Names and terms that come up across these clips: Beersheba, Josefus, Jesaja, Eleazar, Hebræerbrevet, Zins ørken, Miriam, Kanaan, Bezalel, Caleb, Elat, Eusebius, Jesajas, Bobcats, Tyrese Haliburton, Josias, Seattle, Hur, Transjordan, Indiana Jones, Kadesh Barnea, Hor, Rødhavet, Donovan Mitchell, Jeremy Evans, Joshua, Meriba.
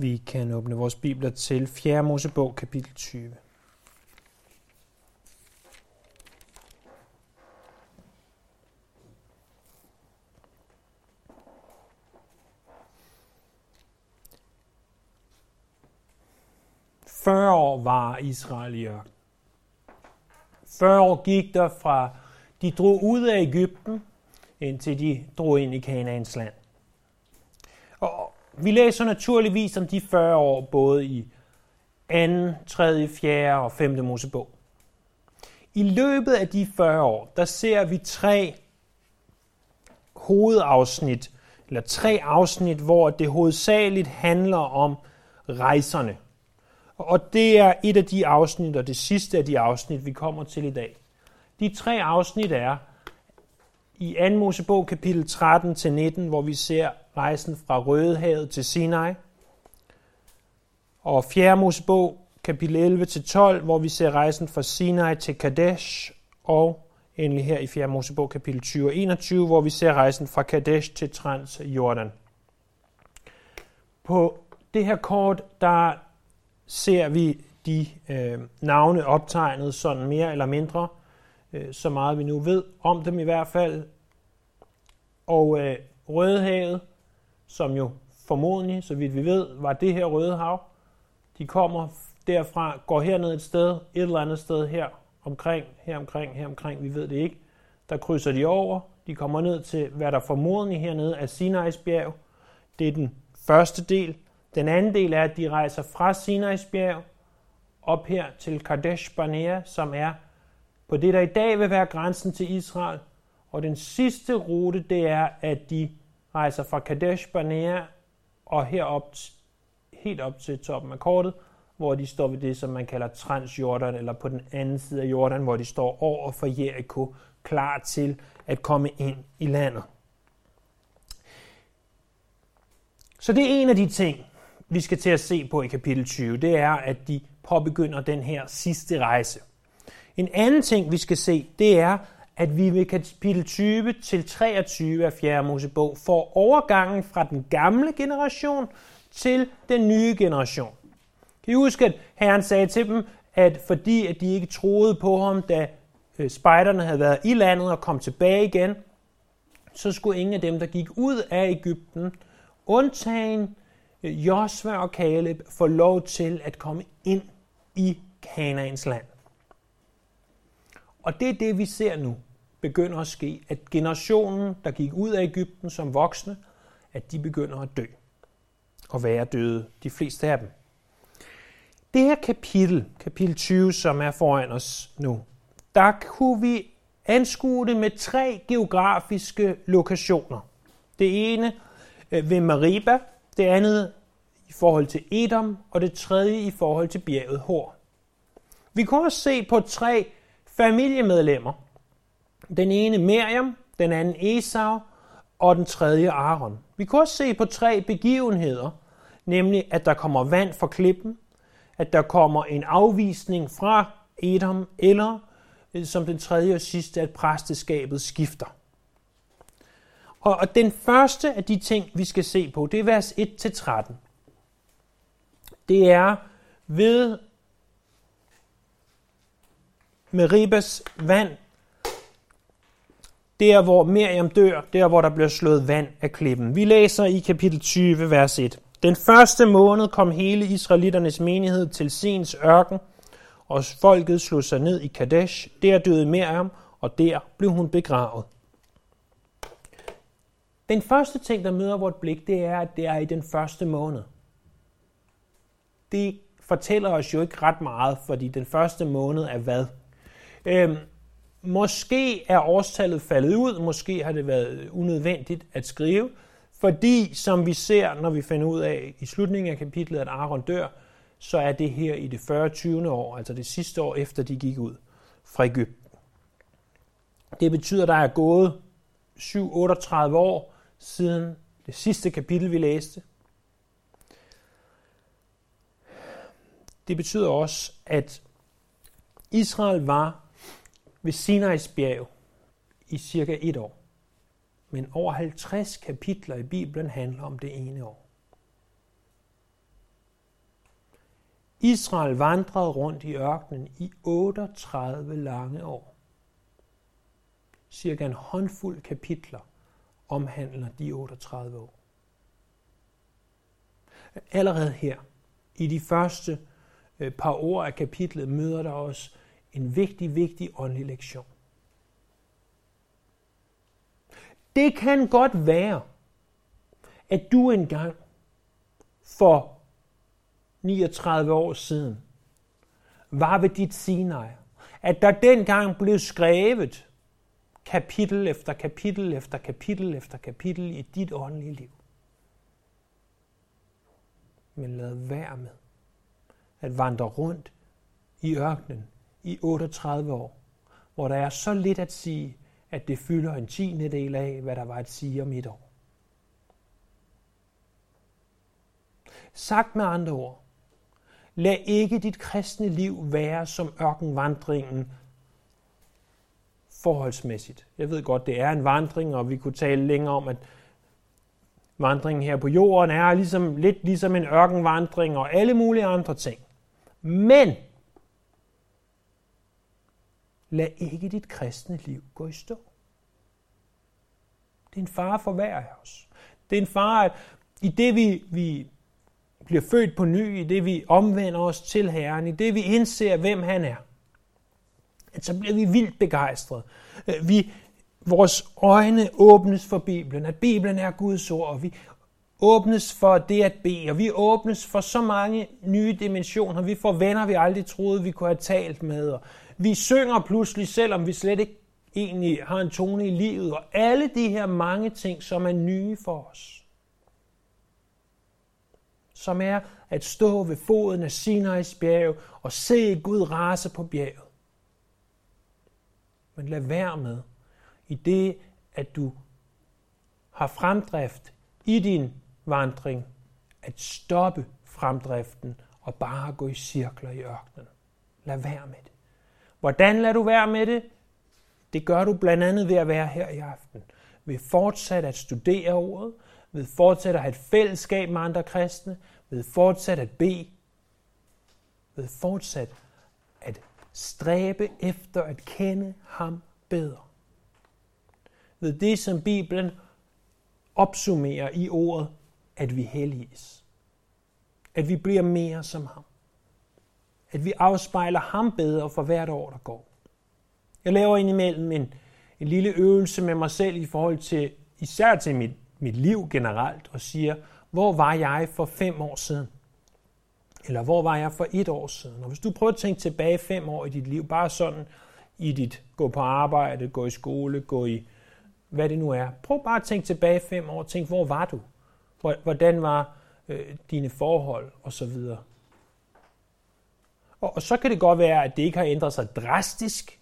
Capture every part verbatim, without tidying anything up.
Vi kan åbne vores bibler til fjerde Mosebog, kapitel tyve. fyrre år var Israel i ørkenen. fyrre år gik der fra, de drog ud af Egypten, indtil de drog ind i Kanaans land. Og vi læser naturligvis om de fyrre år, både i anden, tredje, fjerde og femte Mosebog. I løbet af de fyrre år, der ser vi tre hovedafsnit, eller tre afsnit, hvor det hovedsageligt handler om rejserne. Og det er et af de afsnit, og det sidste af de afsnit, vi kommer til i dag. De tre afsnit er i anden Mosebog kapitel tretten til nitten, hvor vi ser rejsen fra Rødhavet til Sinai. Og fjerde Mosebog kapitel elleve til tolv, hvor vi ser rejsen fra Sinai til Kadesh. Og endelig her i fjerde Mosebog kapitel tyve og enogtyve, hvor vi ser rejsen fra Kadesh til Transjordan. På det her kort, der ser vi de øh, navne optegnet sådan mere eller mindre, øh, så meget vi nu ved om dem i hvert fald. Og øh, Rødhavet, som jo formodentlig, så vidt vi ved, var det her Røde Hav. De kommer derfra, går herned et sted, et eller andet sted her omkring, her omkring, her omkring, vi ved det ikke. Der krydser de over, de kommer ned til, hvad der formodentlig hernede er Sinais bjerg. Det er den første del. Den anden del er, at de rejser fra Sinais bjerg op her til Kadesh Barnea, som er på det, der i dag vil være grænsen til Israel. Og den sidste rute, det er, at de rejser fra Kadesh Barnea og herop, helt op til toppen af kortet, hvor de står ved det, som man kalder Transjordan, eller på den anden side af Jordan, hvor de står over for Jericho, klar til at komme ind i landet. Så det er en af de ting, vi skal til at se på i kapitel tyve, det er, at de påbegynder den her sidste rejse. En anden ting, vi skal se, det er, at vi ved kapitel tyve til treogtyve af fjerde Mosebog får overgangen fra den gamle generation til den nye generation. Kan I huske, at Herren sagde til dem, at fordi at de ikke troede på ham, da spejderne havde været i landet og kom tilbage igen, så skulle ingen af dem, der gik ud af Egypten, undtagen Joshua og Caleb, får lov til at komme ind i Kanaans land. Og det er det, vi ser nu, begynder at ske, at generationen, der gik ud af Egypten som voksne, at de begynder at dø og være døde, de fleste af dem. Det her kapitel, kapitel tyve, som er foran os nu, der kunne vi anskue det med tre geografiske lokationer. Det ene ved Meriba, det andet i forhold til Edom, og det tredje i forhold til bjerget Hor. Vi kunne også se på tre familiemedlemmer. Den ene Miriam, den anden Esau og den tredje Aaron. Vi kunne også se på tre begivenheder, nemlig at der kommer vand fra klippen, at der kommer en afvisning fra Edom, eller som den tredje og sidste, at præsteskabet skifter. Og den første af de ting, vi skal se på, det er vers et til tretten. Det er ved Meribas vand, der hvor Miriam dør, der hvor der bliver slået vand af klippen. Vi læser i kapitel tyve, vers et. Den første måned kom hele israeliternes menighed til Zins ørken, og folket slog sig ned i Kadesh. Der døde Miriam, og der blev hun begravet. Den første ting, der møder vort blik, det er, at det er i den første måned. Det fortæller os jo ikke ret meget, fordi den første måned er hvad? Øhm, måske er årstallet faldet ud, måske har det været unødvendigt at skrive, fordi som vi ser, når vi finder ud af i slutningen af kapitlet, at Aaron dør, så er det her i det fyrre tyvende år, altså det sidste år efter de gik ud fra Egypten. Det betyder, at der er gået syv hundrede otteogtredive år siden det sidste kapitel, vi læste. Det betyder også, at Israel var ved Sinais bjerg i cirka et år. Men over halvtreds kapitler i Bibelen handler om det ene år. Israel vandrede rundt i ørkenen i otteogtredive lange år. Cirka en håndfuld kapitler omhandler de otteogtredive år. Allerede her, i de første par ord af kapitlet, møder der også en vigtig, vigtig åndelig lektion. Det kan godt være, at du engang for niogtredive år siden var ved dit Sinai, at der dengang blev skrevet kapitel efter kapitel efter kapitel efter kapitel i dit åndelige liv. Men lad være med at vandre rundt i ørkenen i otteogtredive år, hvor der er så lidt at sige, at det fylder en tiende del af, hvad der var at sige om et år. Sagt med andre ord, lad ikke dit kristne liv være som ørkenvandringen forholdsmæssigt. Jeg ved godt, det er en vandring, og vi kunne tale længere om, at vandringen her på jorden er ligesom, lidt ligesom en ørkenvandring og alle mulige andre ting. Men lad ikke dit kristne liv gå i stå. Det er en fare for hver af os. Det er en fare, at i det vi, vi bliver født på ny, i det vi omvender os til Herren, i det vi indser, hvem han er, at så bliver vi vildt begejstrede. Vi, vores øjne åbnes for Bibelen, at Bibelen er Guds ord, og vi åbnes for det at bede, og vi åbnes for så mange nye dimensioner. Vi får venner, vi aldrig troede, vi kunne have talt med, og vi synger pludselig, selvom vi slet ikke egentlig har en tone i livet, og alle de her mange ting, som er nye for os. Som er at stå ved foden af Sinais bjerg og se Gud rase på bjerget. Men lad være med, i det at du har fremdrift i din vandring, at stoppe fremdriften og bare gå i cirkler i ørkenen. Lad være med det. Hvordan lader du være med det? Det gør du blandt andet ved at være her i aften. Ved fortsat at studere ordet, ved fortsat at have et fællesskab med andre kristne, ved fortsat at bede, ved fortsat at stræbe efter at kende ham bedre. Ved det, som Bibelen opsummerer i ordet, at vi helliges. At vi bliver mere som ham. At vi afspejler ham bedre for hvert år, der går. Jeg laver indimellem en, en lille øvelse med mig selv i forhold til, især til mit, mit liv generelt, og siger, hvor var jeg for fem år siden? Eller hvor var jeg for et år siden? Og hvis du prøver at tænke tilbage fem år i dit liv, bare sådan i dit gå på arbejde, gå i skole, gå i hvad det nu er. Prøv bare at tænke tilbage fem år. Tænk, hvor var du? Hvordan var øh, dine forhold? Og så videre. Og, og så kan det godt være, at det ikke har ændret sig drastisk.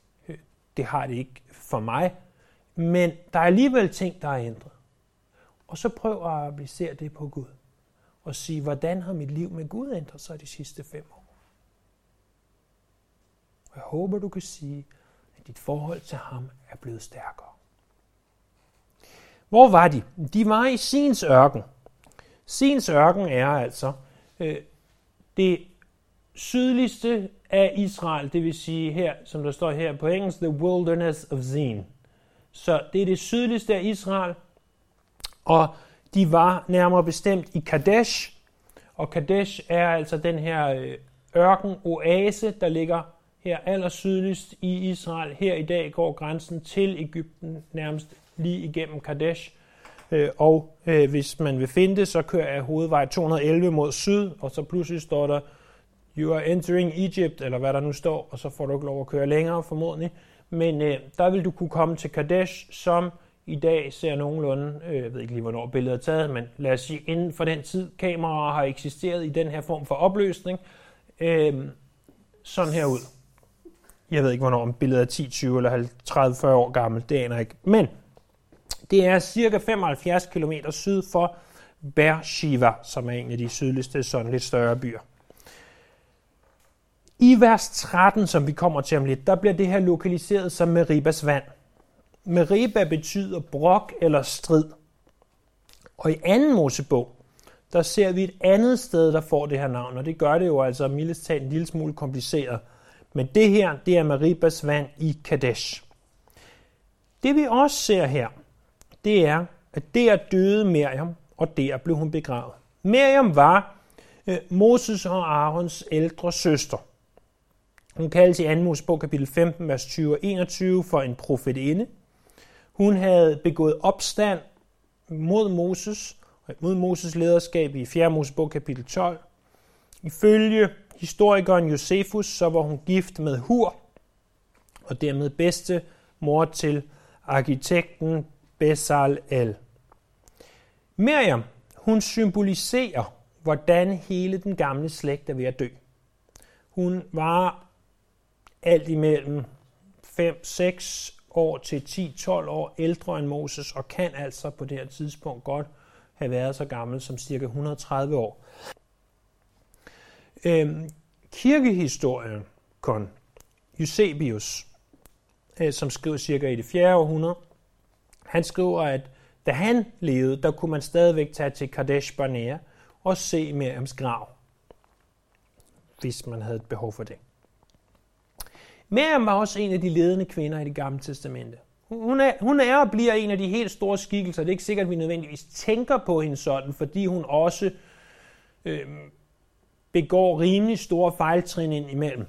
Det har det ikke for mig. Men der er alligevel ting, der er ændret. Og så prøv at applicere det på Gud. Og sige, hvordan har mit liv med Gud ændret sig de sidste fem år? Og jeg håber, du kan sige, at dit forhold til ham er blevet stærkere. Hvor var de? De var i Zins ørken. Zins ørken er altså øh, det sydligste af Israel, det vil sige her, som der står her på engelsk, the wilderness of Zin. Så det er det sydligste af Israel, og de var nærmere bestemt i Kadesh, og Kadesh er altså den her ørken-oase, der ligger her allersydligst i Israel. Her i dag går grænsen til Egypten nærmest lige igennem Kadesh, og øh, hvis man vil finde det, så kører jeg hovedvej to hundrede og elleve mod syd, og så pludselig står der, you are entering Egypt, eller hvad der nu står, og så får du ikke lov at køre længere formodentlig, men øh, der vil du kunne komme til Kadesh, som i dag ser nogenlunde, øh, jeg ved ikke lige, hvornår billedet er taget, men lad os sige, inden for den tid, kameraer har eksisteret i den her form for opløsning, øh, sådan her ud. Jeg ved ikke, hvornår billedet er ti, tyve eller tredive, fyrre år gammelt, det aner ikke, men det er cirka femoghalvfjerds km syd for Beersheba, som er en af de sydligste, sådan lidt større byer. I vers tretten, som vi kommer til om lidt, der bliver det her lokaliseret som Meribas vand. Meriba betyder brok eller strid. Og i anden Mosebog, der ser vi et andet sted, der får det her navn, og det gør det jo altså mildest talt en lille smule kompliceret. Men det her, det er Meribas vand i Kadesh. Det vi også ser her, det er, at der døde Miriam, og der blev hun begravet. Miriam var øh, Moses og Aarons ældre søster. Hun kaldes i anden Mosebog kapitel femten, vers tyve og enogtyve for en profetinde. Hun havde begået opstand mod Moses, og mod Moses lederskab i fjerde Mosebog kapitel tolv. Ifølge historikeren Josefus, så var hun gift med Hur, og dermed bedste mor til arkitekten Bezalel. Miriam, hun symboliserer, hvordan hele den gamle slægt er ved at dø. Hun var alt imellem fem seks år til ti tolv år ældre end Moses, og kan altså på det her tidspunkt godt have været så gammel som ca. et hundrede og tredive år. Øhm, kirkehistorikeren Eusebius, øh, som skrev cirka i det fjerde århundrede, han skriver, at da han levede, der kunne man stadigvæk tage til Kadesh Barnea og se Miriams grav, hvis man havde et behov for det. Miriam var også en af de ledende kvinder i Det Gamle Testamente. Hun er, hun er og bliver en af de helt store skikkelser. Det er ikke sikkert, at vi nødvendigvis tænker på hende sådan, fordi hun også øh, begår rimelig store fejltrin ind imellem,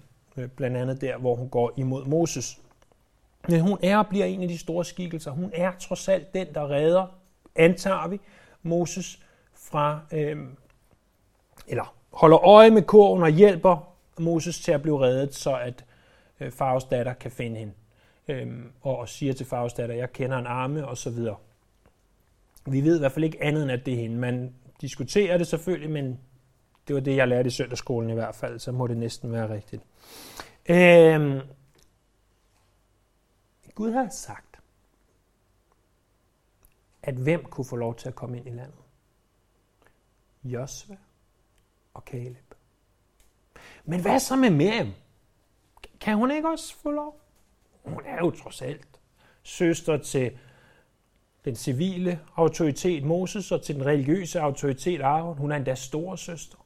blandt andet der, hvor hun går imod Moses. Men hun er og bliver en af de store skikkelser. Hun er trods alt den, der redder, antager vi, Moses fra, øh, eller holder øje med kurven og hjælper Moses til at blive reddet, så at øh, Faros datter kan finde hende. Øh, og, og siger til Faros datter, jeg kender en arme, og så videre. Vi ved i hvert fald ikke andet, end at det er hende. Man diskuterer det selvfølgelig, men det var det, jeg lærte i søndagsskolen i hvert fald, så må det næsten være rigtigt. Øh, Gud havde sagt, at hvem kunne få lov til at komme ind i landet? Joshua og Caleb. Men hvad så med Miriam? Kan hun ikke også få lov? Hun er jo trods alt søster til den civile autoritet Moses og til den religiøse autoritet Aaron. Hun er endda storesøster.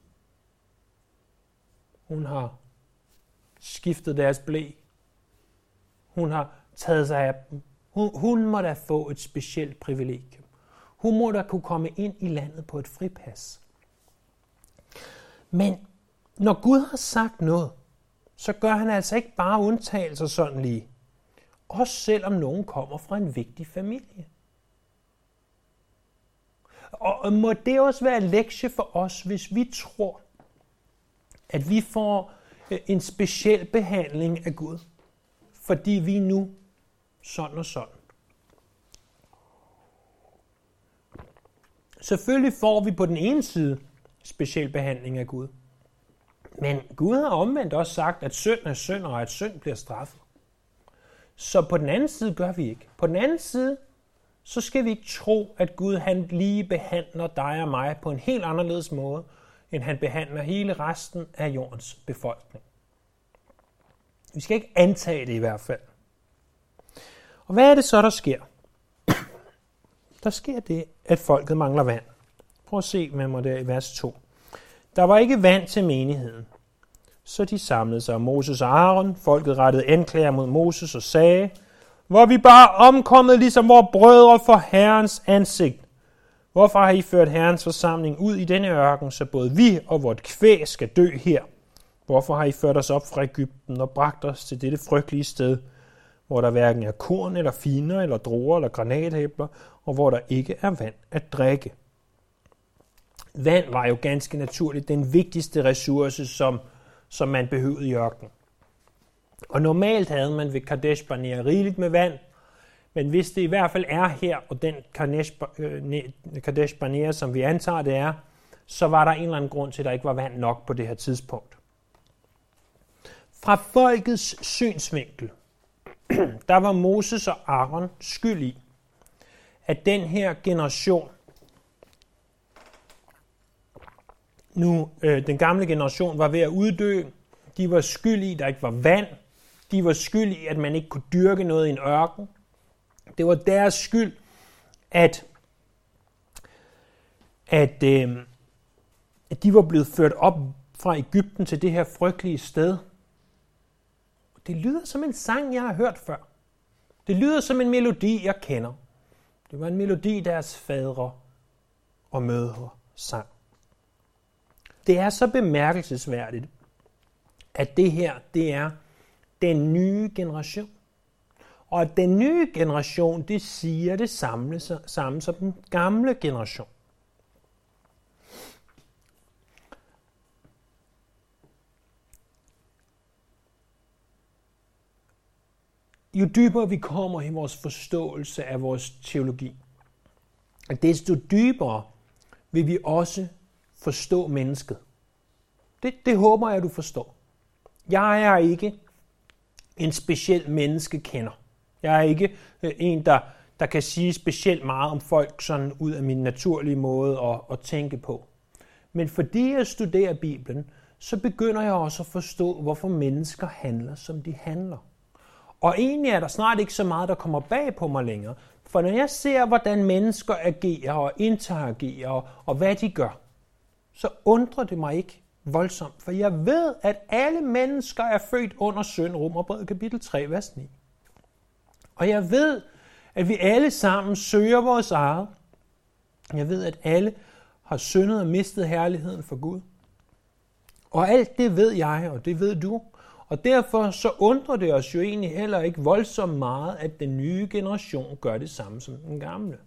Hun har skiftet deres blæ. Hun har taget sig af dem. Hun, hun må da få et specielt privilegium. Hun må da kunne komme ind i landet på et fripas. Men når Gud har sagt noget, så gør han altså ikke bare undtagelser sådan lige. Også selvom nogen kommer fra en vigtig familie. Og, og må det også være lektie for os, hvis vi tror, at vi får en speciel behandling af Gud, fordi vi nu sådan og sådan. Selvfølgelig får vi på den ene side speciel behandling af Gud. Men Gud har omvendt også sagt, at synd er synd, og at synd bliver straffet. Så på den anden side gør vi ikke. På den anden side, så skal vi ikke tro, at Gud han lige behandler dig og mig på en helt anderledes måde, end han behandler hele resten af jordens befolkning. Vi skal ikke antage det i hvert fald. Og hvad er det så, der sker? Der sker det, at folket mangler vand. Prøv at se med mig der i vers to. Der var ikke vand til menigheden, så de samlede sig om Moses og Aaron. Folket rettede anklager mod Moses og sagde, hvor vi bare omkommet ligesom vores brødre for Herrens ansigt. Hvorfor har I ført Herrens forsamling ud i denne ørken, så både vi og vort kvæg skal dø her? Hvorfor har I ført os op fra Egypten og bragt os til dette frygtelige sted, hvor der hverken er korn eller finer eller druer eller granatæbler, og hvor der ikke er vand at drikke? Vand var jo ganske naturligt den vigtigste ressource, som, som man behøvede i ørkenen. Og normalt havde man ved Kadesh Barnea rigeligt med vand, men hvis det i hvert fald er her, og den Kadesh Barnea, som vi antager det er, så var der en eller anden grund til, at der ikke var vand nok på det her tidspunkt. Fra folkets synsvinkel, der var Moses og Aaron skyld i, at den her generation, nu øh, den gamle generation, var ved at uddø. De var skyld i, at der ikke var vand. De var skyld i, at man ikke kunne dyrke noget i en ørken. Det var deres skyld, at, at øh, at de var blevet ført op fra Egypten til det her frygtelige sted. Det lyder som en sang, jeg har hørt før. Det lyder som en melodi, jeg kender. Det var en melodi, deres fædre og mødre sang. Det er så bemærkelsesværdigt, at det her, det er den nye generation. Og at den nye generation, det siger det samme, samme som den gamle generation. Jo dybere vi kommer i vores forståelse af vores teologi, desto dybere vil vi også forstå mennesket. Det, det håber jeg, du forstår. Jeg er ikke en speciel menneskekender. Jeg er ikke en, der, der kan sige specielt meget om folk sådan ud af min naturlige måde at, at tænke på. Men fordi jeg studerer Bibelen, så begynder jeg også at forstå, hvorfor mennesker handler, som de handler. Og egentlig er der snart ikke så meget, der kommer bag på mig længere. For når jeg ser, hvordan mennesker agerer og interagerer og, og hvad de gør, så undrer det mig ikke voldsomt. For jeg ved, at alle mennesker er født under synd, Romerbrevet kapitel tre, vers ni. Og jeg ved, at vi alle sammen søger vores eget. Jeg ved, at alle har syndet og mistet herligheden for Gud. Og alt det ved jeg, og det ved du. Og derfor så undrer det os jo egentlig heller ikke voldsomt meget, at den nye generation gør det samme som den gamle.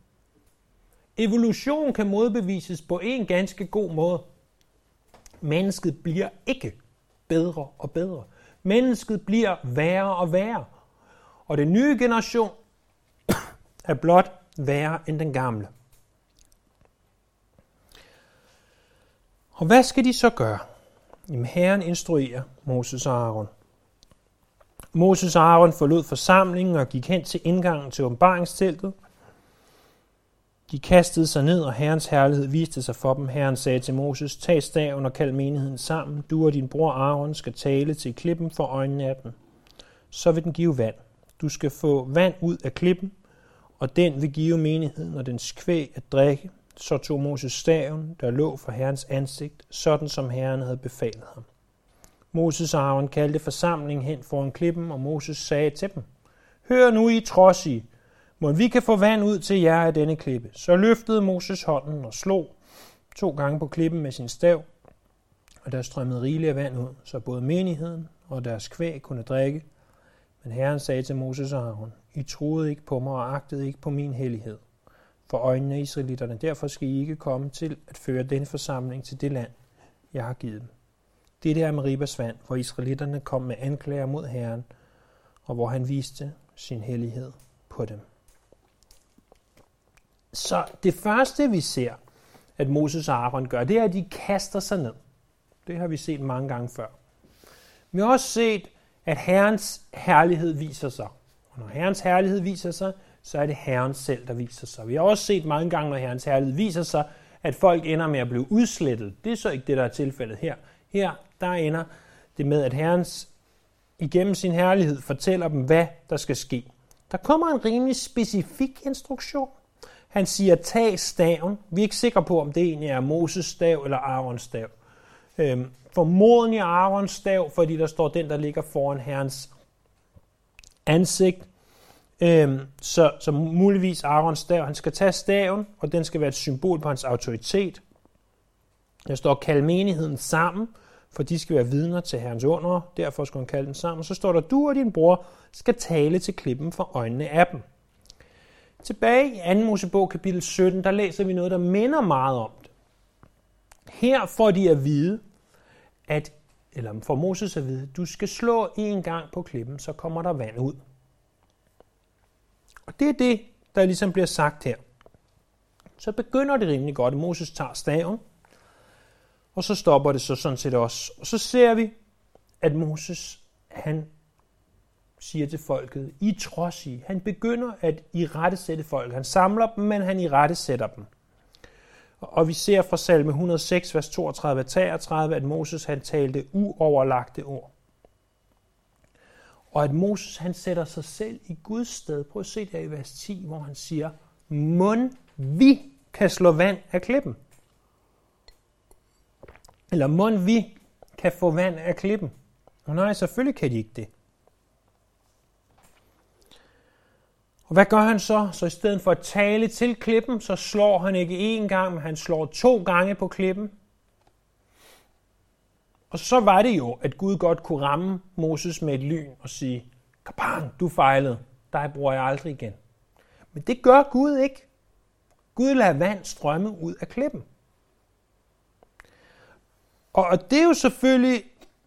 Evolution kan modbevises på en ganske god måde. Mennesket bliver ikke bedre og bedre. Mennesket bliver værre og værre. Og den nye generation er blot værre end den gamle. Og hvad skal de så gøre? Jamen, Herren instruerer Moses og Aaron. Moses og Aaron forlod forsamlingen og gik hen til indgangen til åbenbaringsteltet. De kastede sig ned, og Herrens herlighed viste sig for dem. Herren sagde til Moses, tag staven og kald menigheden sammen. Du og din bror Aaron skal tale til klippen for øjnene af den. Så vil den give vand. Du skal få vand ud af klippen, og den vil give menigheden og dens kvæg at drikke. Så tog Moses staven, der lå for Herrens ansigt, sådan som Herren havde befalet ham. Moses og Aaron kaldte forsamlingen hen foran klippen, og Moses sagde til dem, hør nu, I trodsige, må vi kan få vand ud til jer af denne klippe. Så løftede Moses hånden og slog to gange på klippen med sin stav, og der strømmede rigeligt af vand ud, så både menigheden og deres kvæg kunne drikke. Men Herren sagde til Moses og Aaron, I troede ikke på mig og agtede ikke på min hellighed. For øjnene af israelitterne, derfor skal I ikke komme til at føre denne forsamling til det land, jeg har givet dem. Dette er Meribas vand, hvor israelitterne kom med anklager mod Herren, og hvor han viste sin hellighed på dem. Så det første, vi ser, at Moses og Aaron gør, det er, at de kaster sig ned. Det har vi set mange gange før. Vi har også set, at Herrens herlighed viser sig. Og når Herrens herlighed viser sig, så er det Herren selv, der viser sig. Vi har også set mange gange, når Herrens herlighed viser sig, at folk ender med at blive udslettet. Det er så ikke det, der er tilfældet her. Her, der ender det med, at Herrens igennem sin herlighed fortæller dem, hvad der skal ske. Der kommer en rimelig specifik instruktion. Han siger, tag staven. Vi er ikke sikre på, om det egentlig er Moses' stav eller Aarons stav. Øhm, formodentlig Aarons stav, fordi der står den, der ligger foran Herrens ansigt. Øhm, så, så muligvis Aarons stav. Han skal tage staven, og den skal være et symbol på hans autoritet. Der står, kald menigheden sammen, for de skal være vidner til Herrens under. Derfor skal han kalde dem sammen. Så står der, du og din bror skal tale til klippen for øjnene af dem. Tilbage i anden Mosebog kapitel sytten, der læser vi noget, der minder meget om det. Her får de at vide, at, eller får Moses at vide, du skal slå en gang på klippen, så kommer der vand ud. Og det er det, der ligesom bliver sagt her. Så begynder det rimelig godt, at Moses tager staven, og så stopper det så sådan set også. Og så ser vi, at Moses, han siger til folket, I trodsige. Han begynder at irettesætte folk. Han samler dem, men han irettesætter dem. Og vi ser fra salme et hundrede og seks, vers toogtredive til treogtredive, at Moses han talte uoverlagte ord. Og at Moses han sætter sig selv i Guds sted. Prøv at se der i vers ti, hvor han siger, mon vi kan slå vand af klippen. Eller mon vi kan få vand af klippen? Og nej, selvfølgelig kan de ikke det. Og hvad gør han så? Så i stedet for at tale til klippen, så slår han ikke én gang, men han slår to gange på klippen. Og så var det jo, at Gud godt kunne ramme Moses med et lyn og sige, kabang, du fejlede, dig bruger jeg aldrig igen. Men det gør Gud ikke. Gud lader vand strømme ud af klippen. Og det er jo selvfølgelig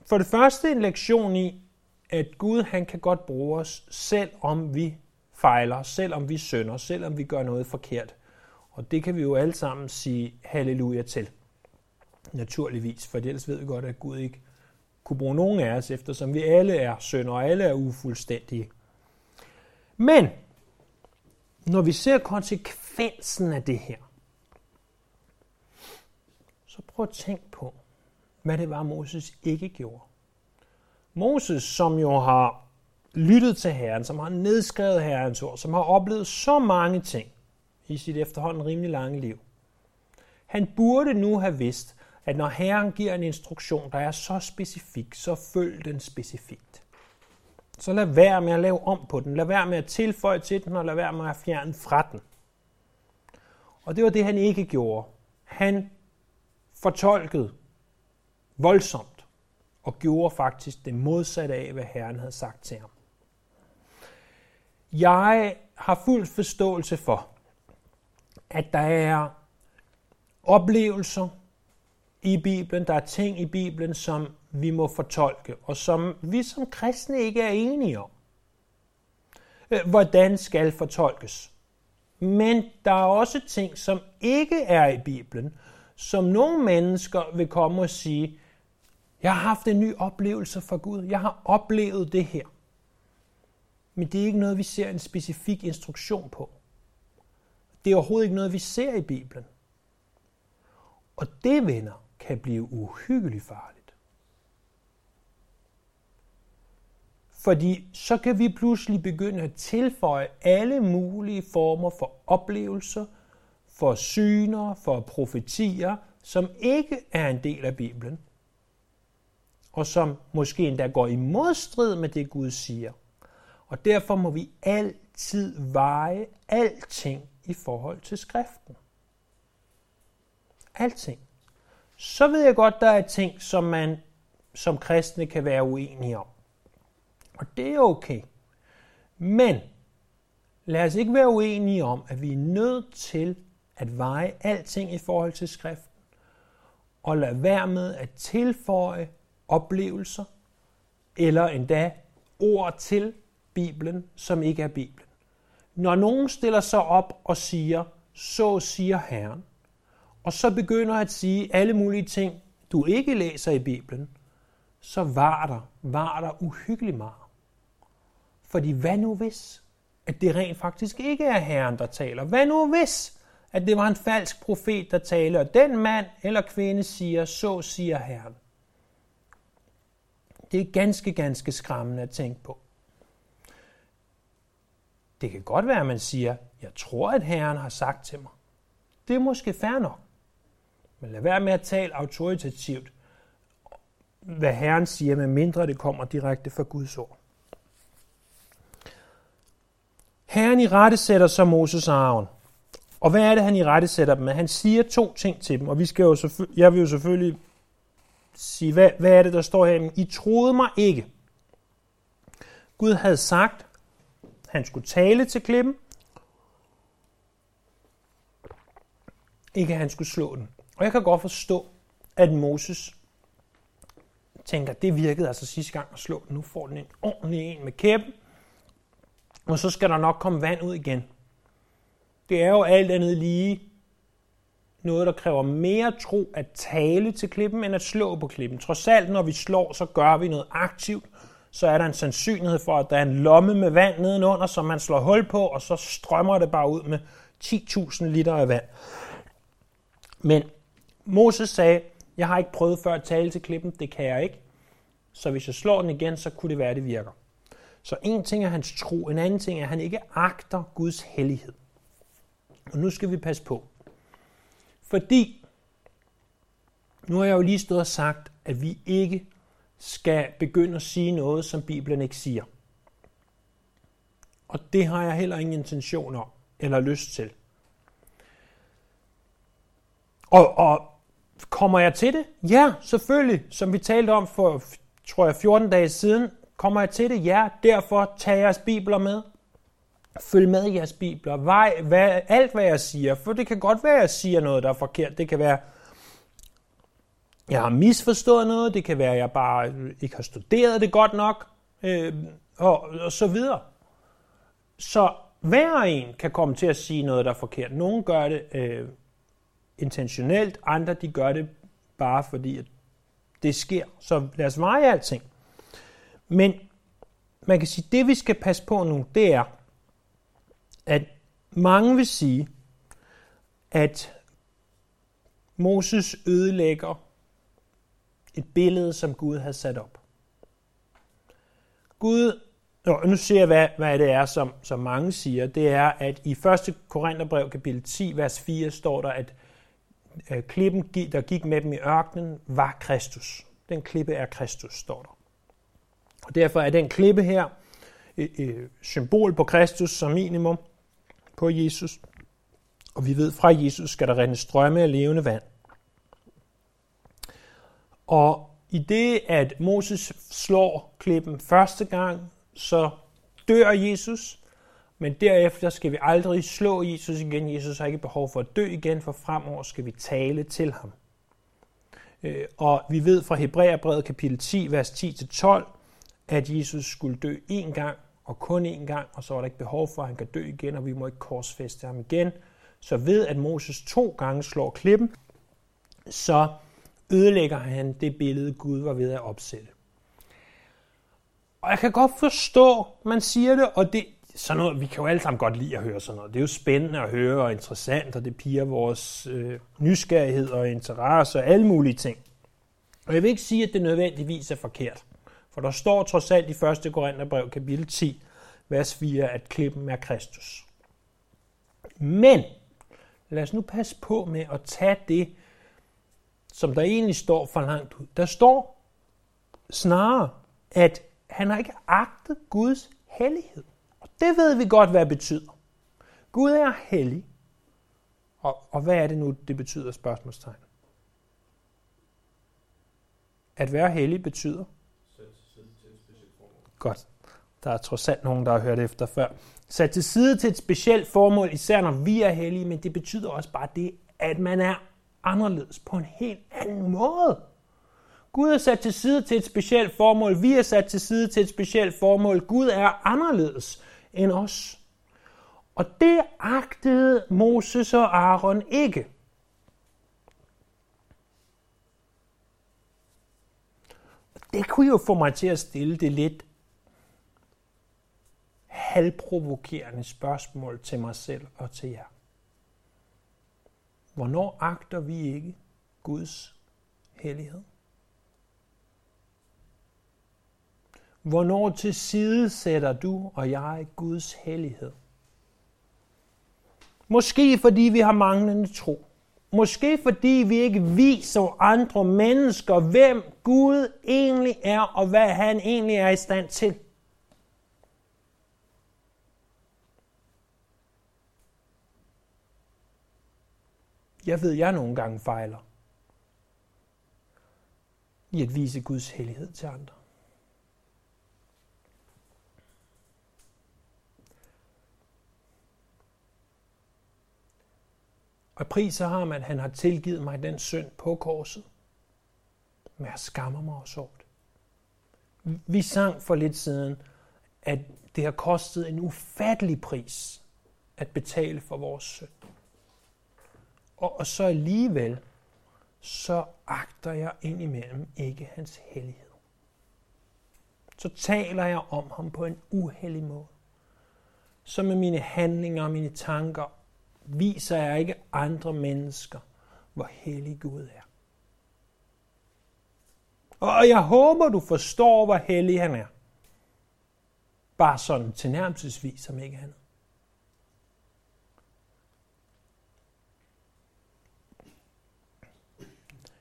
for det første en lektion i, at Gud han kan godt bruge os, selv om vi fejler, selv om vi synder, selv om vi gør noget forkert. Og det kan vi jo alle sammen sige halleluja til. Naturligvis, for ellers ved vi godt, at Gud ikke kunne bruge nogen af os, eftersom vi alle er syndere, og alle er ufuldstændige. Men når vi ser konsekvensen af det her, så prøv at tænke på, hvad det var, Moses ikke gjorde. Moses, som jo har lyttet til Herren, som har nedskrevet Herrens ord, som har oplevet så mange ting i sit efterhånden rimelig lange liv. Han burde nu have vidst, at når Herren giver en instruktion, der er så specifik, så følg den specifikt. Så lad være med at lave om på den, lad være med at tilføje til den, og lad være med at fjerne fra den. Og det var det, han ikke gjorde. Han fortolkede voldsomt og gjorde faktisk det modsatte af, hvad Herren havde sagt til ham. Jeg har fuld forståelse for, at der er oplevelser i Bibelen, der er ting i Bibelen, som vi må fortolke, og som vi som kristne ikke er enige om. Hvordan skal fortolkes? Men der er også ting, som ikke er i Bibelen, som nogle mennesker vil komme og sige, jeg har haft en ny oplevelse fra Gud, jeg har oplevet det her. Men det er ikke noget, vi ser en specifik instruktion på. Det er overhovedet ikke noget, vi ser i Bibelen. Og det, venner, kan blive uhyggeligt farligt. Fordi så kan vi pludselig begynde at tilføje alle mulige former for oplevelser, for syner, for profetier, som ikke er en del af Bibelen, og som måske endda går i modstrid med det, Gud siger. Og derfor må vi altid veje alting i forhold til skriften. Alting. Så ved jeg godt, der er ting, som man som kristne kan være uenige om. Og det er okay. Men lad os ikke være uenige om, at vi er nødt til at veje alting i forhold til skriften. Og lad være med at tilføje oplevelser eller endda ord til Bibelen, som ikke er Bibelen. Når nogen stiller sig op og siger, så siger Herren, og så begynder at sige alle mulige ting, du ikke læser i Bibelen, så var der, var der uhyggeligt meget. Fordi hvad nu hvis, at det rent faktisk ikke er Herren, der taler? Hvad nu hvis, at det var en falsk profet, der taler, og den mand eller kvinde siger, så siger Herren? Det er ganske, ganske skræmmende at tænke på. Det kan godt være, at man siger, jeg tror, at Herren har sagt til mig. Det er måske fair nok. Men lad være med at tale autoritativt, hvad Herren siger, medmindre det kommer direkte fra Guds ord. Herren irettesætter så Moses og Aaron. Og hvad er det, han irettesætter dem med? Han siger to ting til dem, og vi skal jo selvføl- jeg vil jo selvfølgelig sige, hvad, hvad er det, der står her? I troede mig ikke. Gud havde sagt, han skulle tale til klippen, ikke at han skulle slå den. Og jeg kan godt forstå, at Moses tænker, det virkede altså sidste gang at slå den. Nu får den en ordentlig en med kæppen, og så skal der nok komme vand ud igen. Det er jo alt andet lige noget, der kræver mere tro at tale til klippen, end at slå på klippen. Trods alt, når vi slår, så gør vi noget aktivt. Så er der en sandsynlighed for, at der er en lomme med vand nedenunder, som man slår hul på, og så strømmer det bare ud med ti tusind liter af vand. Men Moses sagde, jeg har ikke prøvet før at tale til klippen, det kan jeg ikke. Så hvis jeg slår den igen, så kunne det være, det virker. Så en ting er hans tro, en anden ting er, at han ikke agter Guds hellighed. Og nu skal vi passe på. Fordi Nu har jeg jo lige stået og sagt, at vi ikke skal begynde at sige noget, som Bibelen ikke siger. Og det har jeg heller ingen intentioner eller lyst til. Og, og kommer jeg til det? Ja, selvfølgelig. Som vi talte om for, tror jeg, fjorten dage siden. Kommer jeg til det? Ja, derfor tag jeres bibler med. Følg med i jeres bibler. Vej, hvad, alt hvad jeg siger, for det kan godt være, at jeg siger noget, der er forkert. Det kan være, jeg har misforstået noget. Det kan være, jeg bare ikke har studeret det godt nok. Øh, og, og så videre. Så hver en kan komme til at sige noget, der er forkert. Nogle gør det øh, intentionelt, andre de gør det bare fordi, at det sker. Så lad os veje alting. Men man kan sige, at det vi skal passe på nu, det er, at mange vil sige, at Moses ødelægger et billede, som Gud havde sat op. Gud, og nu ser jeg, hvad, hvad det er, som, som mange siger, det er, at i første Korintherbrev kapitel ti, vers fire, står der, at klippen, der gik med dem i ørkenen, var Kristus. Den klippe er Kristus, står der. Og derfor er den klippe her et symbol på Kristus som minimum, på Jesus. Og vi ved, fra Jesus skal der rinde strømme af levende vand. Og i det, at Moses slår klippen første gang, så dør Jesus, men derefter skal vi aldrig slå Jesus igen. Jesus har ikke behov for at dø igen, for fremover skal vi tale til ham. Og vi ved fra Hebræerbrevet kapitel ti, vers ti til tolv, at Jesus skulle dø én gang, og kun én gang, og så var der ikke behov for, at han kan dø igen, og vi må ikke korsfæste ham igen. Så ved, at Moses to gange slår klippen, så ødelægger han det billede, Gud var ved at opsætte. Og jeg kan godt forstå, man siger det, og det sådan noget, vi kan jo alle sammen godt lide at høre sådan noget. Det er jo spændende at høre, og interessant, og det piger vores øh, nysgerrighed og interesse og alle mulige ting. Og jeg vil ikke sige, at det nødvendigvis er forkert. For der står trods alt i første Korintherbrev kapitel ti, vers fire, at klippen er Kristus. Men lad os nu passe på med at tage det, som der egentlig står for langt ud. Der står snarere, at han har ikke agtet Guds hellighed. Og det ved vi godt, hvad det betyder. Gud er hellig. Og, og hvad er det nu, det betyder, spørgsmålstegn? At være hellig betyder... Godt. Der er trods alt nogen, der har hørt efter før. Sat til side til et specielt formål, især når vi er hellige, men det betyder også bare det, at man er anderledes på en helt anden måde. Gud er sat til side til et specielt formål, vi er sat til side til et specielt formål. Gud er anderledes end os. Og det agtede Moses og Aaron ikke. Det kunne jo få mig til at stille det lidt halvprovokerende spørgsmål til mig selv og til jer. Hvornår agter vi ikke Guds hellighed? Hvornår tilsidesætter du og jeg Guds hellighed? Måske fordi vi har manglende tro. Måske fordi vi ikke viser andre mennesker, hvem Gud egentlig er, og hvad han egentlig er i stand til. Jeg ved, jeg nogle gange fejler i at vise Guds hellighed til andre. Og priser ham, at han har tilgivet mig den synd på korset. Men jeg skammer mig også over det. Vi sang for lidt siden, at det har kostet en ufattelig pris at betale for vores synd. Og så alligevel, så agter jeg indimellem ikke hans hellighed. Så taler jeg om ham på en uheldig måde. Så med mine handlinger og mine tanker viser jeg ikke andre mennesker, hvor hellig Gud er. Og jeg håber, du forstår, hvor hellig han er. Bare sådan tilnærmelsesvis, som ikke han er.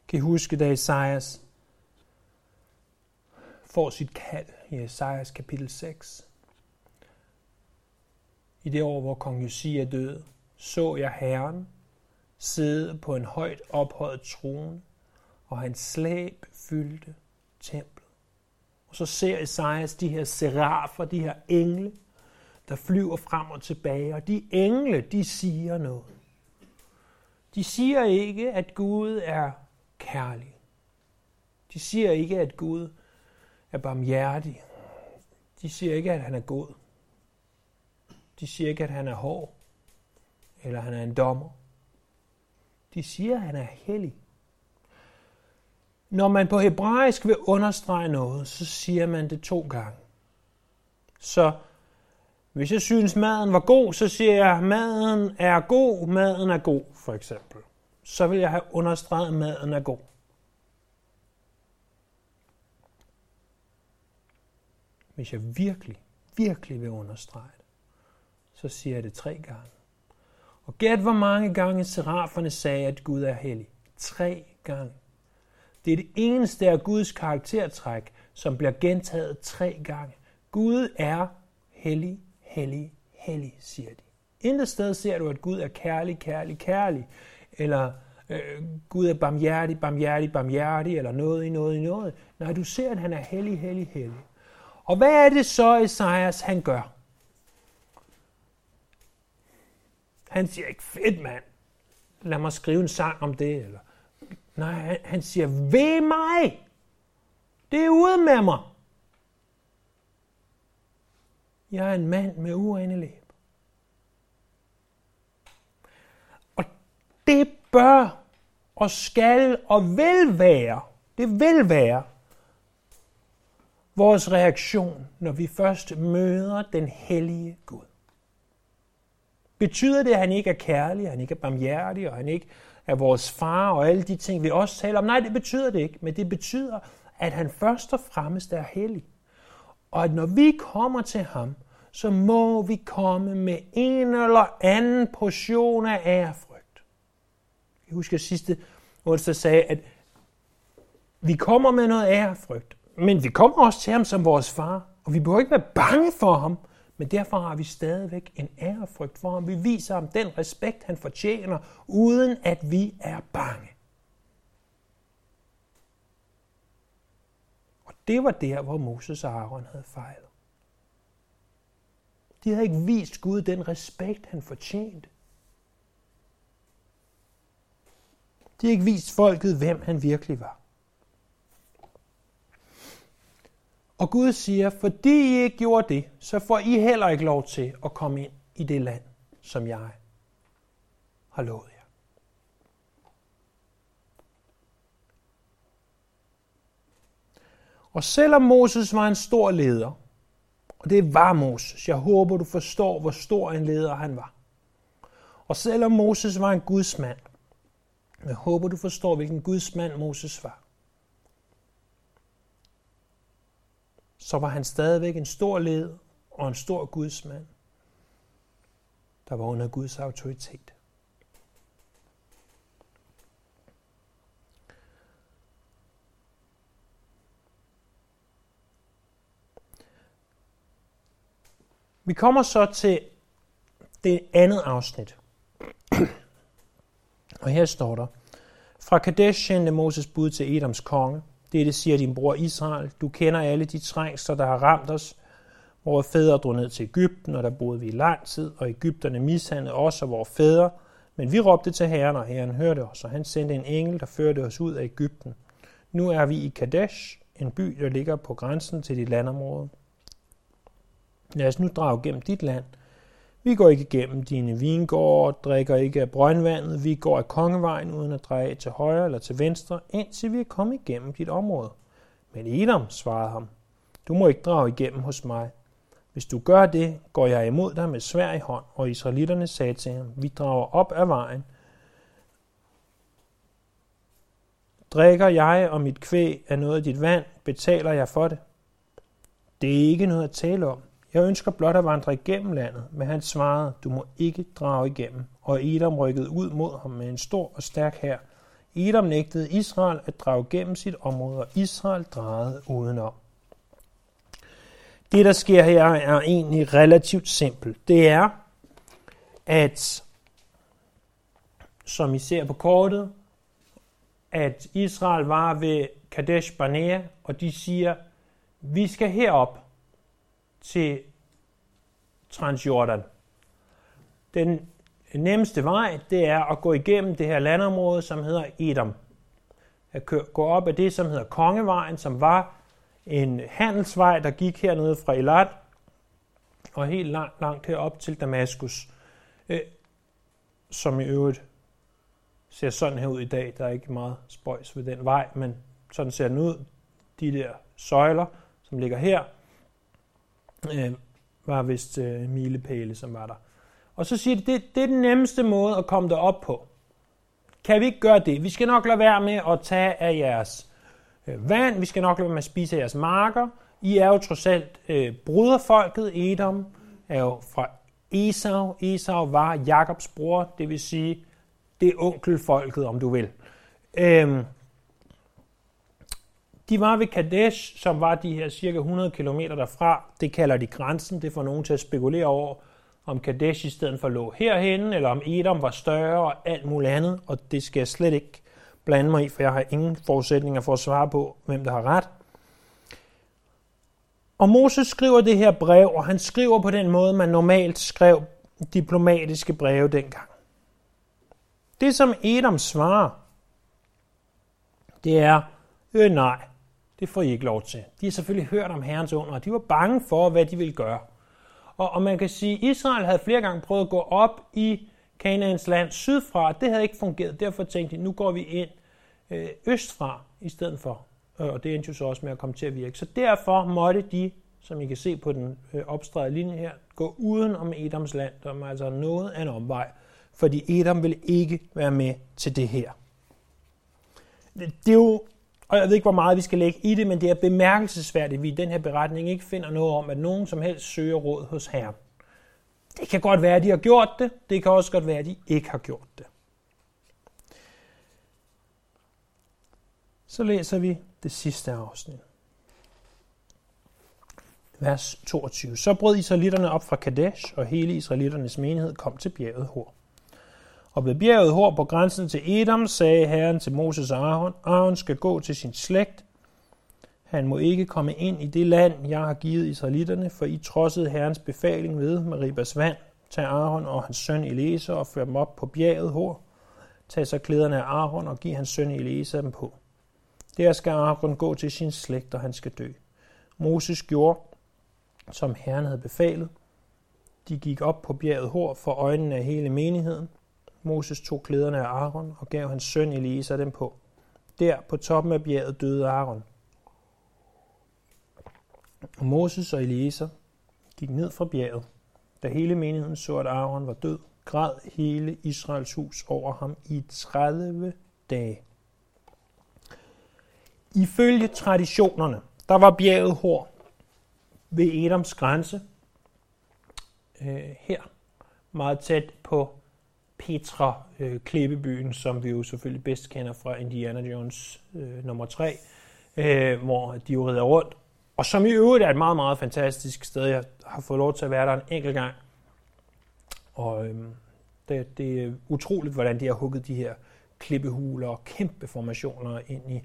Kan I huske, da Jesajas får sit kald i Jesajas kapitel seks? I det år, hvor kong Josias døde, så jeg Herren sidde på en højt ophøjet trone, og hans slæb fyldte templet. Og så ser Jesajas de her serafer, de her engle, der flyver frem og tilbage, og de engle, de siger noget. De siger ikke, at Gud er kærlig. De siger ikke, at Gud er barmhjertig. De siger ikke, at han er god. De siger ikke, at han er hård, eller han er en dommer. De siger, at han er hellig. Når man på hebraisk vil understrege noget, så siger man det to gange. Så hvis jeg synes, maden var god, så siger jeg, at maden er god, maden er god, for eksempel. Så vil jeg have understreget, at maden er god. Hvis jeg virkelig, virkelig vil understrege det, så siger jeg det tre gange. Og gæt, hvor mange gange seraferne sagde, at Gud er hellig. Tre gange. Det er det eneste af Guds karaktertræk, som bliver gentaget tre gange. Gud er hellig, hellig, hellig, siger de. Intet sted ser du, at Gud er kærlig, kærlig, kærlig, eller øh, Gud er barmhjertig, barmhjertig, barmhjertig, eller noget i noget i noget. Nej, du ser, at han er hellig, hellig, hellig. Og hvad er det så, Esajas han gør? Han siger ikke, fedt mand, lad mig skrive en sang om det, eller nej, han, han siger, ved mig, det er ude med mig. Jeg er en mand med urene læber. Og det bør og skal og vil være, det vil være vores reaktion, når vi først møder den hellige Gud. Betyder det, at han ikke er kærlig, at han ikke er barmhjertig, og han ikke er vores far og alle de ting, vi også taler om? Nej, det betyder det ikke, men det betyder, at han først og fremmest er hellig. Og at når vi kommer til ham, så må vi komme med en eller anden portion af ærefrygt. Jeg husker sidste onsdag sagde, at vi kommer med noget ærefrygt, men vi kommer også til ham som vores far, og vi behøver ikke være bange for ham, men derfor har vi stadigvæk en ærefrygt for ham. Vi viser ham den respekt, han fortjener, uden at vi er bange. Det var der, hvor Moses og Aaron havde fejlet. De havde ikke vist Gud den respekt, han fortjente. De havde ikke vist folket, hvem han virkelig var. Og Gud siger, fordi I ikke gjorde det, så får I heller ikke lov til at komme ind i det land, som jeg har lovet jer. Og selvom Moses var en stor leder, og det var Moses, jeg håber du forstår, hvor stor en leder han var. Og selvom Moses var en gudsmand, jeg håber du forstår, hvilken gudsmand Moses var. Så var han stadigvæk en stor leder og en stor gudsmand, der var under Guds autoritet. Vi kommer så til det andet afsnit. Og her står der, fra Kadesh sendte Moses bud til Edoms konge. Dette siger din bror Israel. Du kender alle de trængsler, der har ramt os. Vore fædre drog ned til Egypten, og der boede vi i lang tid, og egypterne mishandlede os og vore fædre. Men vi råbte til Herren, og Herren hørte os, og han sendte en engel, der førte os ud af Egypten. Nu er vi i Kadesh, en by, der ligger på grænsen til dit landområde. Lad os nu drage gennem dit land. Vi går ikke gennem dine vingårde, drikker ikke af brøndvandet. Vi går af kongevejen uden at dreje til højre eller til venstre, indtil vi er kommet igennem dit område. Men Edom svarede ham, du må ikke drage igennem hos mig. Hvis du gør det, går jeg imod dig med sværd i hånd. Og israelitterne sagde til ham, vi drager op ad vejen. Drikker jeg og mit kvæg af noget af dit vand, betaler jeg for det. Det er ikke noget at tale om. Jeg ønsker blot at vandre igennem landet, men han svarede, du må ikke drage igennem. Og Edom rykkede ud mod ham med en stor og stærk hær. Edom nægtede Israel at drage gennem sit område, og Israel drejede udenom. Det, der sker her, er egentlig relativt simpelt. Det er, at, som I ser på kortet, at Israel var ved Kadesh Barnea, og de siger, vi skal herop til Transjordan. Den nemmeste vej, det er at gå igennem det her landområde, som hedder Edom. At gå op af det, som hedder Kongevejen, som var en handelsvej, der gik hernede fra Elat og helt langt, langt herop til Damaskus, øh, som i øvrigt ser sådan her ud i dag. Der er ikke meget spøjs ved den vej, men sådan ser den ud. De der søjler, som ligger her, øh, var vist øh, milepæle, som var der. Og så siger de, det, det er den nemmeste måde at komme derop på. Kan vi ikke gøre det? Vi skal nok lade være med at tage af jeres øh, vand, vi skal nok lade være med at spise af jeres marker. I er jo trods alt øh, broderfolket, Edom er jo fra Esau. Esau var Jakobs bror, det vil sige, det er onkelfolket, om du vil. Øhm, de var ved Kadesh, som var de her cirka hundrede kilometer derfra. Det kalder de grænsen, det får nogen til at spekulere over, om Kadesh i stedet for lå herhenne, eller om Edom var større og alt muligt andet, og det skal jeg slet ikke blande mig i, for jeg har ingen forudsætninger for at svare på, hvem der har ret. Og Moses skriver det her brev, og han skriver på den måde, man normalt skrev diplomatiske breve dengang. Det, som Edom svarer, det er, øh nej, det får I ikke lov til. De har selvfølgelig hørt om Herrens under, og de var bange for, hvad de ville gøre. Og, og man kan sige, at Israel havde flere gange prøvet at gå op i Kanaans land sydfra, det havde ikke fungeret. Derfor tænkte de, nu går vi ind øh, østfra i stedet for. Og det endte jo så også med at komme til at virke. Så derfor måtte de, som I kan se på den øh, opstregede linje her, gå uden om Edoms land, som altså noget af en omvej. Fordi Edom ville ikke være med til det her. Det er jo, og jeg ved ikke, hvor meget vi skal lægge i det, men det er bemærkelsesværdigt, at vi i den her beretning ikke finder noget om, at nogen som helst søger råd hos Herren. Det kan godt være, at de har gjort det. Det kan også godt være, at de ikke har gjort det. Så læser vi det sidste afsnit. Vers toogtyve. Så brød israelitterne op fra Kadesh, og hele israelitternes menighed kom til bjerget Hor. Og ved bjerget Hor på grænsen til Edom sagde Herren til Moses og Aaron, Aaron skal gå til sin slægt. Han må ikke komme ind i det land, jeg har givet israelitterne, for I trodsede Herrens befaling ved Meribas vand. Tag Aaron og hans søn Eleazar og før dem op på bjerget Hor. Tag så klæderne af Aaron og giv hans søn Eleazar dem på. Der skal Aaron gå til sin slægt, og han skal dø. Moses gjorde, som Herren havde befalet. De gik op på bjerget Hor for øjnene af hele menigheden. Moses tog klæderne af Aaron og gav hans søn Eleazar dem på. Der på toppen af bjerget døde Aaron. Og Moses og Eleazar gik ned fra bjerget. Da hele menigheden så, at Aaron var død, græd hele Israels hus over ham i tredive dage. Ifølge traditionerne, der var bjerget Hor ved Edoms grænse, øh, her meget tæt på Petra, øh, klippebyen, som vi jo selvfølgelig bedst kender fra Indiana Jones øh, nummer tre, øh, hvor de jo rider rundt, og som i øvrigt er et meget, meget fantastisk sted. Jeg har fået lov til at være der en enkelt gang, og øh, det, det er utroligt, hvordan de har hugget de her klippehuler og kæmpe formationer ind i,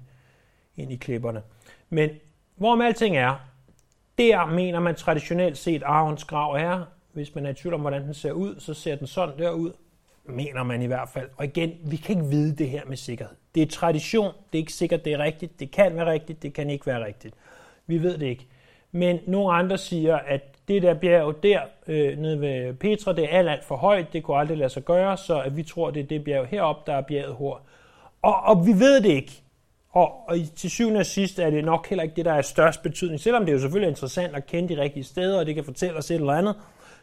ind i klipperne. Men hvorom alting er, der mener man traditionelt set, Arons grav er. Hvis man er i tvivl om, hvordan den ser ud, så ser den sådan der ud. Mener man i hvert fald. Og igen, vi kan ikke vide det her med sikkerhed. Det er tradition, det er ikke sikkert, det er rigtigt. Det kan være rigtigt, det kan ikke være rigtigt. Vi ved det ikke. Men nogle andre siger, at det der bjerg der, øh, nede ved Petra, det er alt, alt for højt. Det kunne aldrig lade sig gøre, så at vi tror, det er det bjerg heroppe, der er bjerget Hor. Og, og vi ved det ikke. Og, og til syvende og sidst er det nok heller ikke det, der er størst betydning. Selvom det er jo selvfølgelig interessant at kende de rigtige steder, og det kan fortælle os et eller andet,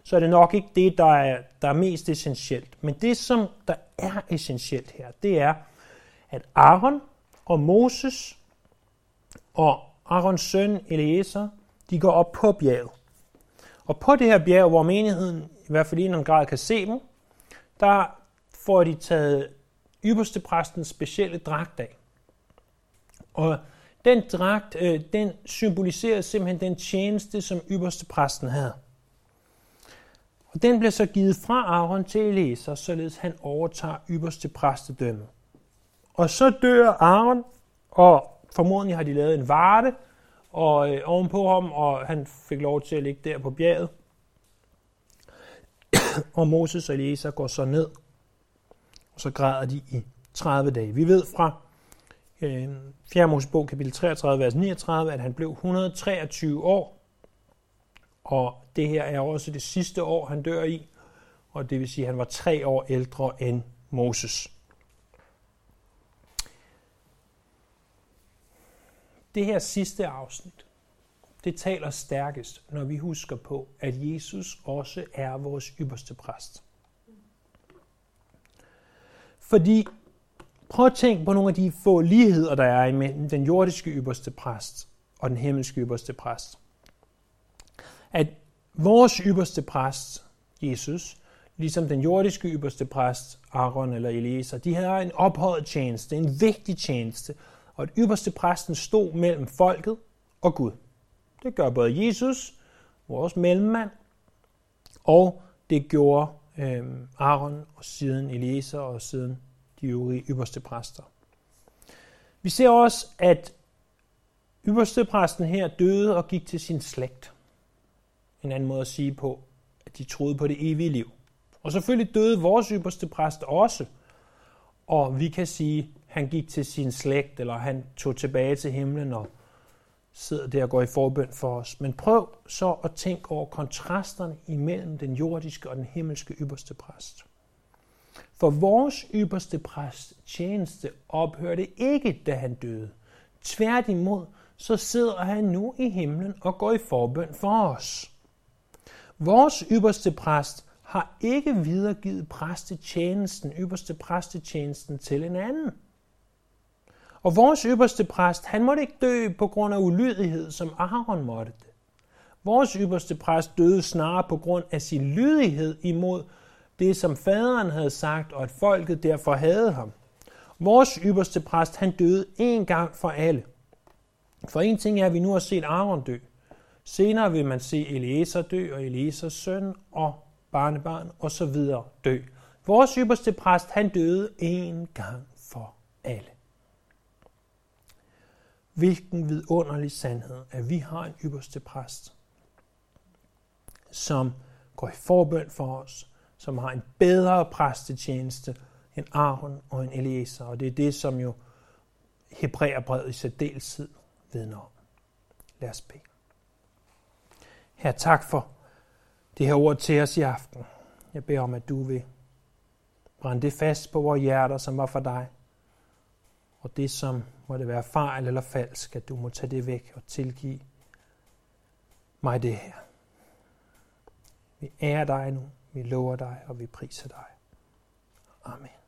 så er det nok ikke det, der er, der er mest essentielt. Men det, som der er essentielt her, det er, at Aaron og Moses og Aarons søn Eleazar, de går op på bjerget. Og på det her bjerg, hvor menigheden i hvert fald i en grad kan se dem, der får de taget ypperstepræstens specielle dragt af. Og den dragt, øh, den symboliserer simpelthen den tjeneste, som ypperstepræsten havde. Og den bliver så givet fra Aaron til Eleazar, således han overtager ypperstepræstedømmet. Og så dør Aaron, og formodentlig har de lavet en varde og øh, ovenpå ham, og han fik lov til at ligge der på bjerget. Og Moses og Eleazar går så ned, og så græder de i tredive dage. Vi ved fra øh, fjerde Mosebog, kapitel treogtredive, vers niogtredive, at han blev et hundrede og treogtyve år, og det her er også det sidste år, han dør i, og det vil sige, at han var tre år ældre end Moses. Det her sidste afsnit, det taler stærkest, når vi husker på, at Jesus også er vores ypperste præst. Fordi, prøv at tænke på nogle af de få ligheder, der er imellem den jordiske ypperste præst og den himmelske ypperste præst. At vores ypperste præst, Jesus, ligesom den jordiske ypperste præst, Aaron eller Eleazar, de havde en ophøjet tjeneste, en vigtig tjeneste, og at ypperste præsten stod mellem folket og Gud. Det gør både Jesus, vores mellemmand, og det gjorde øh, Aaron og siden Eleazar og siden de øvrige ypperste præster. Vi ser også, at ypperste præsten her døde og gik til sin slægt. En anden måde at sige på, at de troede på det evige liv. Og selvfølgelig døde vores ypperste præst også, og vi kan sige, at han gik til sin slægt, eller han tog tilbage til himlen og sidder der og går i forbøn for os. Men prøv så at tænke over kontrasterne imellem den jordiske og den himmelske ypperste præst. For vores ypperste præst tjeneste ophørte ikke, da han døde. Tværtimod, så sidder han nu i himlen og går i forbøn for os. Vores ypperste præst har ikke videregivet præstetjenesten, ypperste præstetjenesten til en anden. Og vores ypperste præst, han måtte ikke dø på grund af ulydighed, som Aaron måtte det. Vores ypperste præst døde snarere på grund af sin lydighed imod det, som faderen havde sagt, og at folket derfor havde ham. Vores ypperste præst, han døde én gang for alle. For en ting er, at vi nu har set Aaron dø. Senere vil man se Eleazar dø, og Eleazars søn, og barnebarn, og så videre dø. Vores ypperste præst, han døde én gang for alle. Hvilken vidunderlig sandhed, at vi har en ypperste præst, som går i forbøn for os, som har en bedre præstetjeneste end Aaron og en Eleazar. Og det er det, som jo Hebræerbrevet i særdeleshed vidner om. Lad os bede. Herre, tak for det her ord til os i aften. Jeg beder om, at du vil brænde det fast på vores hjerter, som var for dig. Og det, som måtte være fejl eller falsk, at du må tage det væk og tilgive mig det her. Vi ærer dig nu, vi lover dig, og vi priser dig. Amen.